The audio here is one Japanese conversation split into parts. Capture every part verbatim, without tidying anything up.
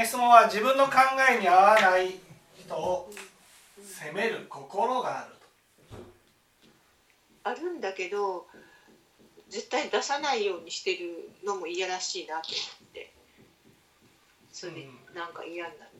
質問は、自分の考えに合わない人を責める心があると。あるんだけど絶対出さないようにしてるのもいやらしいなと思って、それなんか嫌になる。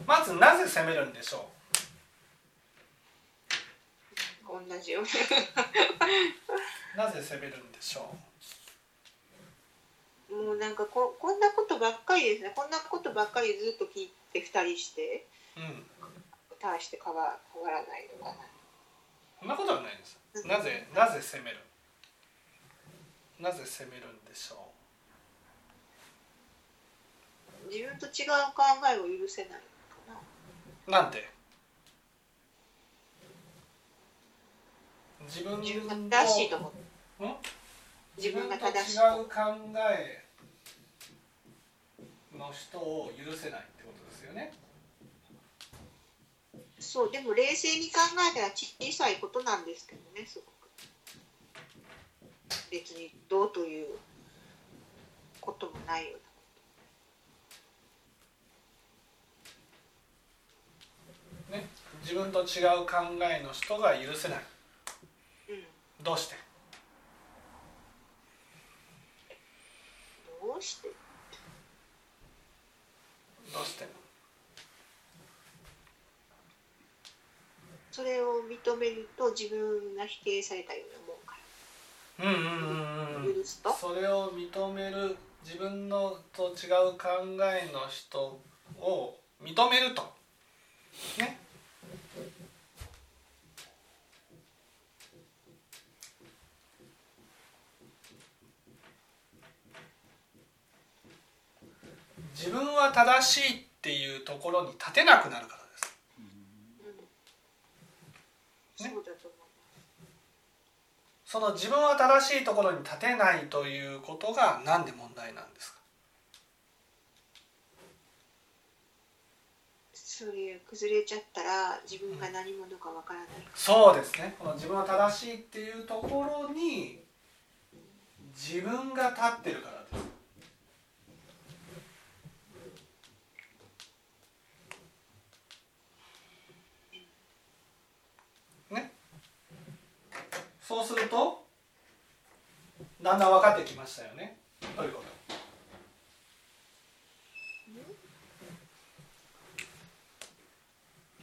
うん、まずなぜ責めるんでしょう。同じよ。なぜ責めるんでしょう。もうなんか こ, こんなことばっかりですね。こんなことばっかりずっと聞いてふたりして、うん、対して変わらないのかな。そんなことはないです。なぜ、なぜ責める、なぜ責めるんでしょう。自分と違う考えを許せないかな。なんで？自分が正しいと思う。ん？自分が正しい。自分と違う考えの人を許せないってことですよね。そう、でも冷静に考えたら小さいことなんですけどね、すごく。別にどうということもないようなこと。ね、自分と違う考えの人が許せない。うん、どうして？どうして？どうして？それを認めると自分が否定されたように思うから、うんうんうん、許すとそれを認める、自分のと違う考えの人を認めるとね。自分は正しいっていうところに立てなくなるから。ね、その自分は正しいところに立てないということが何で問題なんですか？それ崩れちゃったら自分が何者かわからない、うん、そうですね。この自分は正しいっていうところに自分が立ってるからです。そうするとだんだん分かってきましたよね。どういうこ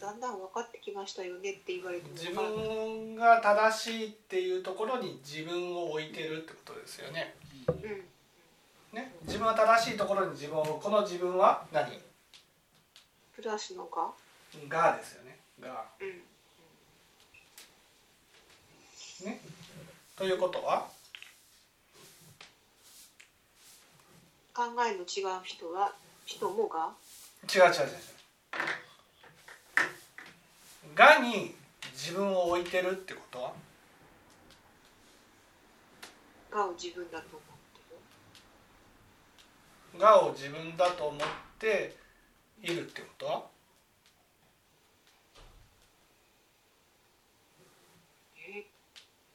と？だんだん分かってきましたよねって言われても、自分が正しいっていうところに自分を置いてるってことですよね。うん、ね、自分は正しいところに自分を、この自分は何？プラスのが？がですよね。が。うんね、ということは考えの違う人は人もが違う違う違うがに自分を置いてるってことはがを自分だと思ってるがを自分だと思っているってことは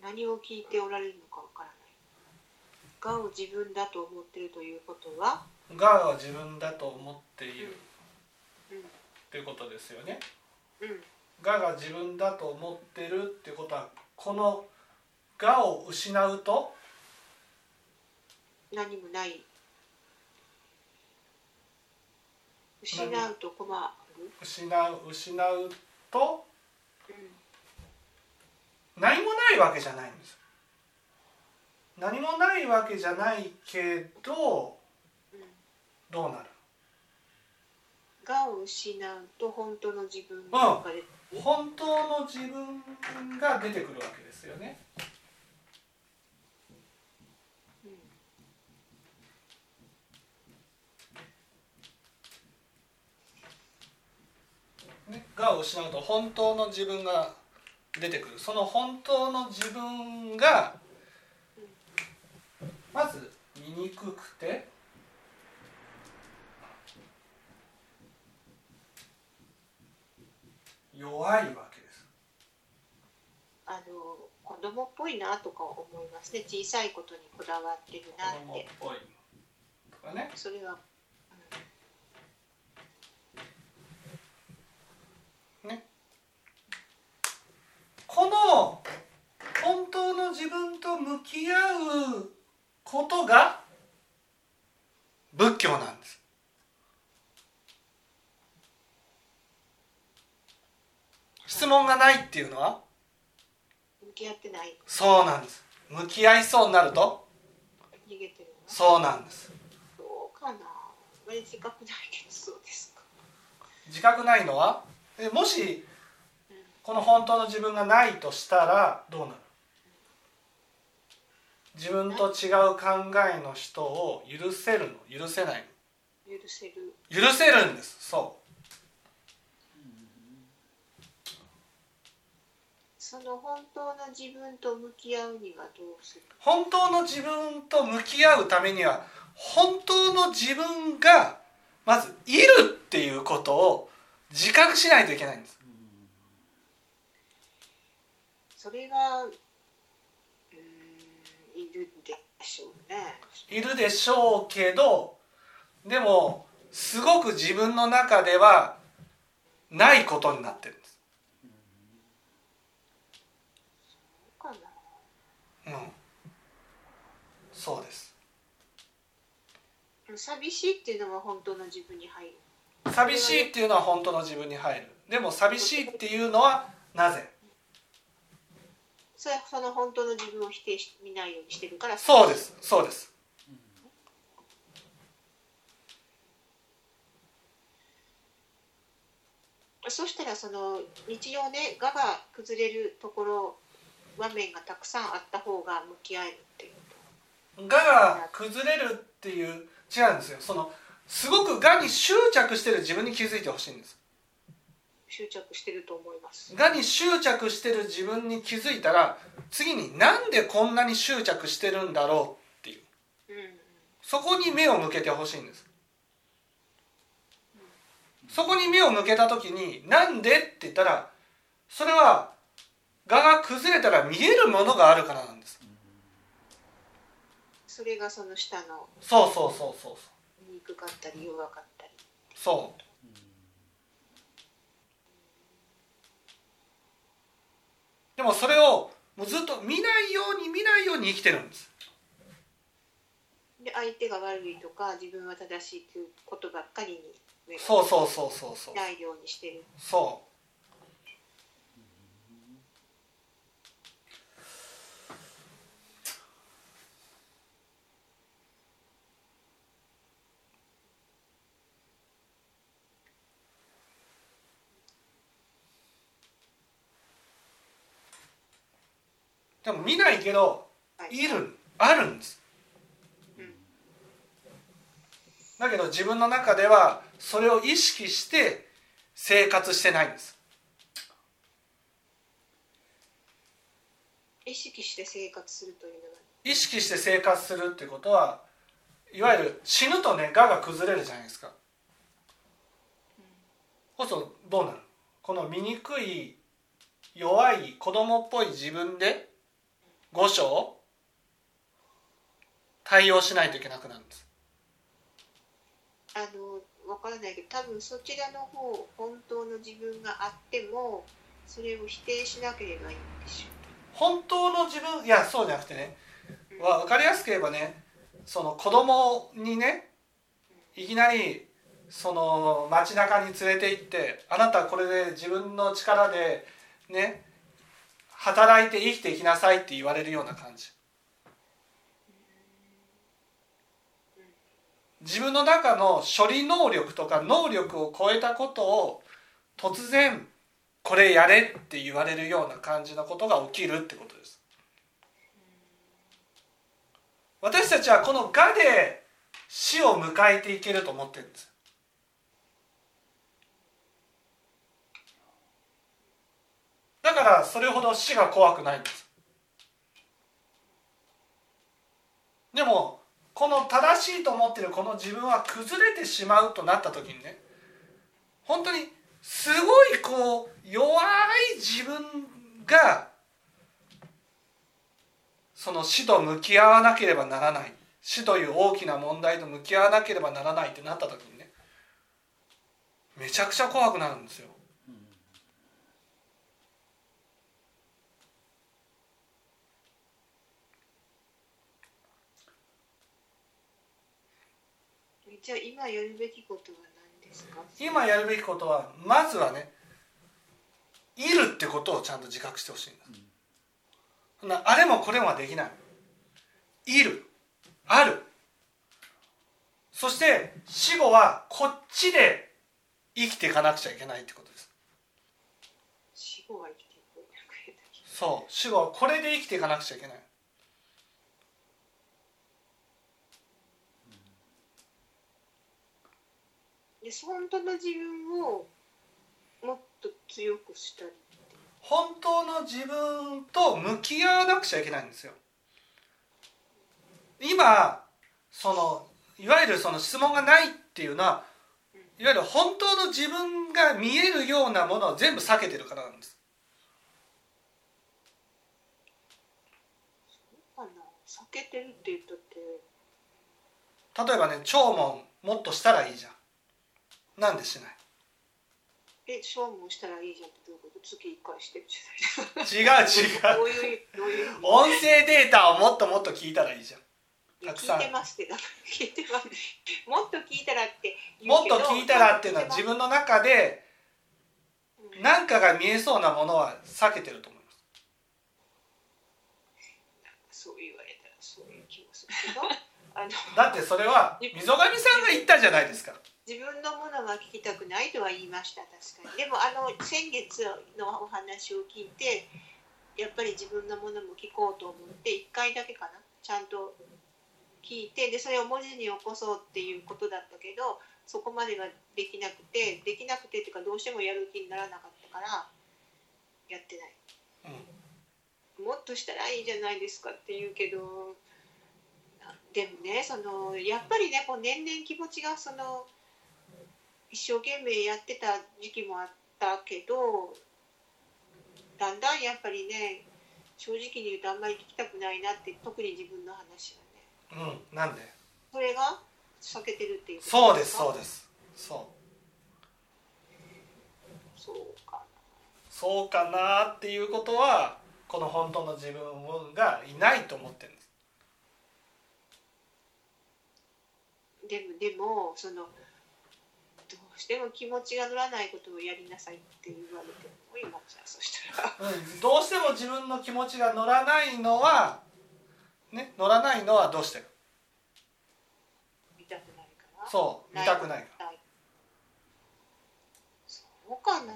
何を聞いておられるのかわからない。がを自分だと思っているということはがを自分だと思っている、うんうん、っていうことですよね。うん、がが自分だと思ってるってことは、このがを失うと何もない。失うと困る。失う、失うと、うん、何もないわけじゃないんです。何もないわけじゃないけど、うん、どうなる？がを失うと本当の自分が出てくる、うん、本当の自分が出てくるわけですよね。うん、ね、がを失うと本当の自分が出てくる。その本当の自分がまず醜くて、弱いわけです。あの子供っぽいなとか思いますね。小さいことにこだわってるなって。子供っぽい。とかね。それは、うん、ね。この本当の自分と向き合うことが仏教なんです。質問がないっていうのは向き合ってない。そうなんです。向き合いそうになると逃げてる。そうなんです。どうかな。あまり自覚ないけどそうですか。自覚ないのは、えもしこの本当の自分がないとしたらどうなる？自分と違う考えの人を許せるの？許せないの？許せる。許せるんです。そう。その本当の自分と向き合うにはどうする？本当の自分と向き合うためには、本当の自分がまずいるっていうことを自覚しないといけないんです。それが、うーん、いるでしょうね。いるでしょうけど、でもすごく自分の中ではないことになってる。うん、そうです。寂しいっていうのは本当の自分に入る。寂しいっていうのは本当の自分に入る。でも寂しいっていうのはなぜ？それはその本当の自分を否定し見ないようにしてるから。そうです、そうです。そしたらその日常ね、我が崩れるところ場面がたくさんあった方が向き合えるっていう。我が崩れるっていう違うんですよ。そのすごく我に執着してる自分に気づいてほしいんです。執着してると思います。我に執着してる自分に気づいたら、次になんでこんなに執着してるんだろうっていう、うんうん、そこに目を向けてほしいんです、うん、そこに目を向けた時になんでって言ったら、それは我が崩れたら見えるものがあるからなんです。それがその下の。そうそうそうそう。憎かったり弱かったり。そう。でもそれをもうずっと見ないように見ないように生きてるんです。で、相手が悪いとか自分は正しいということばっかりに目がそうそうそうそうそう。ないようにしてる。そう。でも見ないけど、いる、あるんです。だけど自分の中ではそれを意識して生活してないんです。意識して生活するというのは？意識して生活するってことは、いわゆる死ぬとね、我が崩れるじゃないですか。そうするとどうなる？この醜い、弱い、子供っぽい自分で五章対応しないといけなくなるんです。あの、分からないけど、多分そちらの方、本当の自分があってもそれを否定しなければいいんでしょう。本当の自分、いや、そうじゃなくてね、うん、分かりやすく言えばね、その子供にね、いきなりその街中に連れて行って、あなたこれで自分の力でね、働いて生きていきなさいって言われるような感じ。自分の中の処理能力とか能力を超えたことを突然これやれって言われるような感じのことが起きるってことです。私たちはこの我で死を迎えていけると思ってるんです。だからそれほど死が怖くないんです。でもこの正しいと思っているこの自分は崩れてしまうとなった時にね、本当にすごいこう弱い自分がその死と向き合わなければならない死という大きな問題と向き合わなければならないってなった時にね、めちゃくちゃ怖くなるんですよ。じゃあ今やるべきことは何ですか？今やるべきことは、まずはね、いるってことをちゃんと自覚してほしいんです、うん、あれもこれもはできない、いる、ある。そして死後はこっちで生きていかなくちゃいけないってことです。死後は生きていかなくちゃいけない。そう、死後はこれで生きていかなくちゃいけない。本当の自分をもっと強くしたり、本当の自分と向き合わなくちゃいけないんですよ。今そのいわゆるその質問がないっていうのは、いわゆる本当の自分が見えるようなものを全部避けてるからなんです。そうかな、避けてるって言ったって、例えばね、聴聞もっとしたらいいじゃん。なんでしない？え、消耗したらいいじゃんってどういうこと？月いっかいしてるじゃないですか。違う違う。どういうどういう音声データをもっともっと聞いたらいいじゃん。たくさん聞いてますって、聞いてます。もっと聞いたらって言うけど。もっと聞いたらっていうのは自分の中で何かが見えそうなものは避けてると思います。なんかそう言われたらそういう気もするけど。あのだってそれは溝上さんが言ったじゃないですか。自分のものは聞きたくないとは言いました。確かに。でもあの先月のお話を聞いて、やっぱり自分のものも聞こうと思っていっかいだけかな、ちゃんと聞いて、でそれを文字に起こそうっていうことだったけど、そこまでができなくてできなくてっていうか、どうしてもやる気にならなかったからやってない、うん、もっとしたらいいじゃないですかって言うけど、でもね、そのやっぱりね、こう年々気持ちがその一生懸命やってた時期もあったけど、だんだんやっぱりね、正直に言うとあんまり聞きたくないなって、特に自分の話はね。うん、なんで？それが避けてるっていうことですか？そうです、そうです、そう。そうかな。そうかなっていうことは、この本当の自分がいないと思ってるんです。でも、でもその。どうしても気持ちが乗らないことをやりなさいって言われても、今じゃあそしたら、うん、どうしても自分の気持ちが乗らないのはね、乗らないのはどうしてる？見たくないから。そう、見たくないから。そうかな。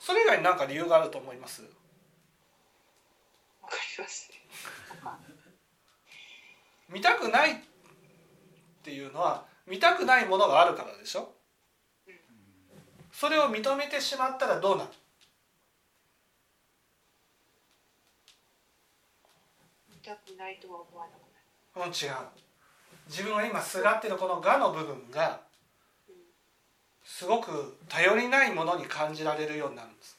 それ以外に何か理由があると思います？わかります。見たくないっていうのは。見たくないものがあるからでしょ。それを認めてしまったらどうなる？見たくないとは思わなくなる。うん、違う。自分は今すがっているこの我の部分がすごく頼りないものに感じられるようになるんです。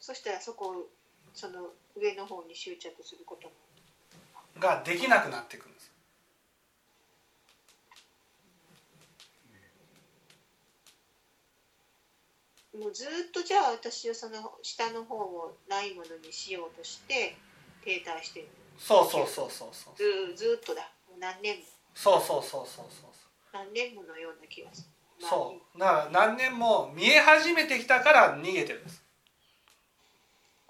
そしたらそこをその上の方に執着することもができなくなっていくんです。もうずっとじゃあ私はその下の方をないものにしようとして停滞してる。そうそうそうそうそう。ずずっとだ。もう何年も。そうそうそうそうそう。何年ものような気がする。そう。だから何年も見え始めてきたから逃げてるんです。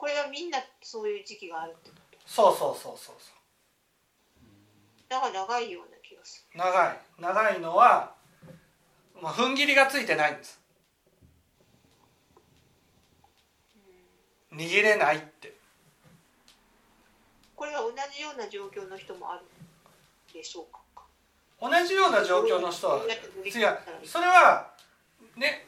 これはみんなそういう時期があるってこと？そうそうそうそう。だから長いような気がする。長い長いのは、まあ、踏ん切りがついてないんです、うん、逃げれないって。これは同じような状況の人もあるでしょうか？同じような状況の人は、いや、それはね、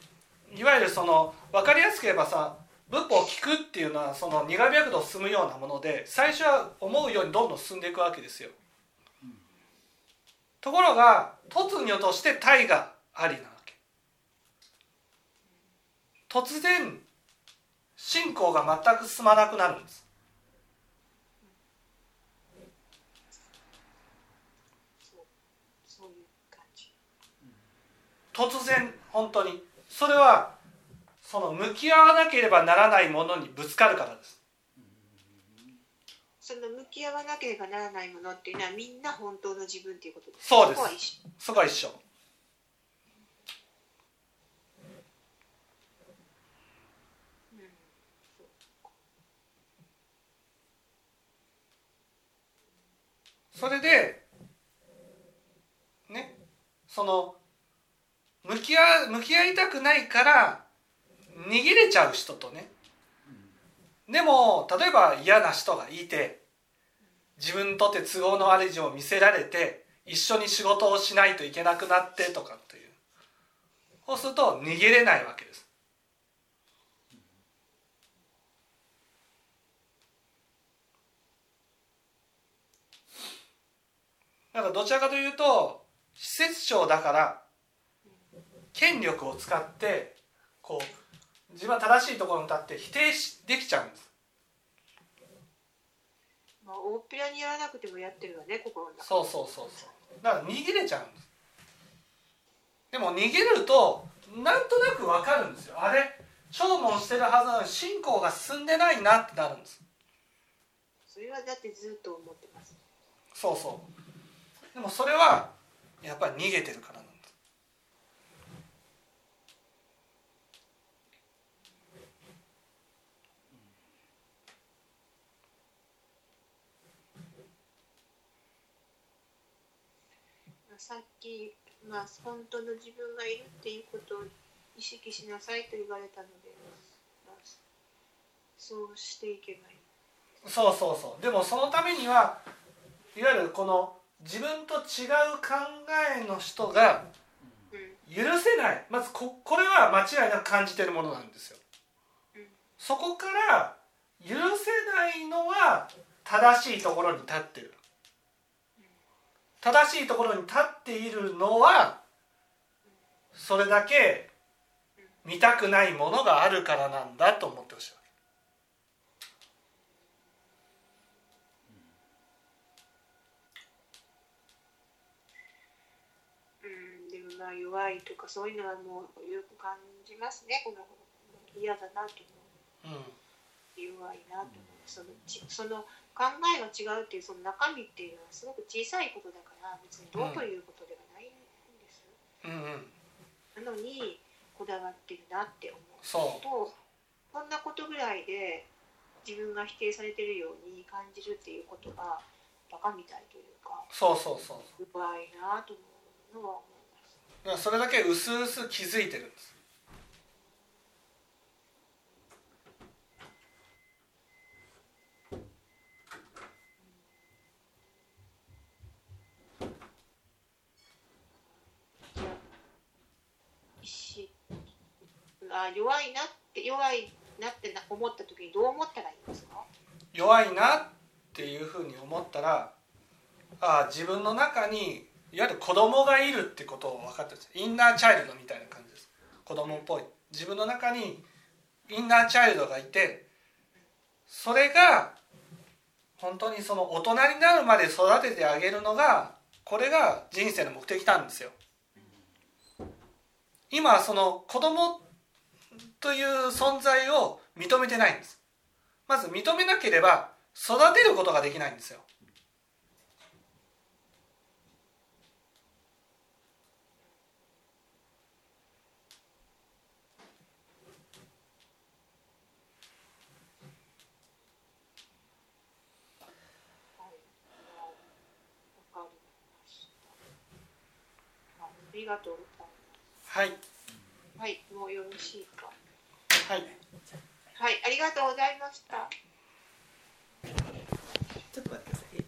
いわゆるその分かりやすければさ、仏法を聞くっていうのはそのにがびゃく度進むようなもので、最初は思うようにどんどん進んでいくわけですよ。ところが突如として大我ありなわけ。突然信仰が全く進まなくなるんです。突然本当にそれはその向き合わなければならないものにぶつかるからです。その向き合わなければならないものっていうのはみんな本当の自分っていうことです。そうです、そこは一緒。それでね、その向き合う、向き合いたくないから逃げれちゃう人とね、でも例えば嫌な人がいて自分にとって都合の悪い自分を見せられて一緒に仕事をしないといけなくなってとかという、そうすると逃げれないわけです。だからどちらかというと施設長だから権力を使ってこう自分は正しいところに立って否定しできちゃうんです。まあ大っぴらにやらなくてもやってるわね、心の中。そうそうそうそう。だから逃げれちゃうんです。でも逃げるとなんとなく分かるんですよ。あれ聴聞してるはずなのに信仰が進んでないなってなるんです。それはだってずっと思ってます。そうそう。でもそれはやっぱり逃げてるからなんです。さっき、まあ、本当の自分がいるっていうことを意識しなさいと言われたので、まあ、そうしていけばいい。そうそうそう。でもそのためにはいわゆるこの自分と違う考えの人が許せない、まず こ, これは間違いなく感じているものなんですよ、うん、そこから許せないのは正しいところに立ってる、正しいところに立っているのはそれだけ見たくないものがあるからなんだと思ってほしいわけ。うん、でもまあ弱いとかそういうのはもうよく感じますね。この嫌だなと思う、うん、弱いなと思う、そのちその考えが違うっていうその中身っていうのはすごく小さいことだから別にどうということではないんです、うんうん、なのにこだわってるなって思うと、こんなことぐらいで自分が否定されてるように感じるっていうことがバカみたいというか、そうそうそう、うまいなと思うのは思います。それだけ薄々気づいてるんです。あ、弱いなって弱いなって思った時にどう思ったらいいんですか？弱いなっていうふうに思ったら、あ、自分の中にいわゆる子供がいるってことを分かってるんです。インナーチャイルドみたいな感じです。子供っぽい自分の中にインナーチャイルドがいて、それが本当にその大人になるまで育ててあげるのが、これが人生の目的なんですよ。今その子供という存在を認めてないんです。まず認めなければ育てることができないんですよ。ありがとうございます。はい。はい、もうよろしいか。はい、はい、ありがとうございました。ちょっと待ってください。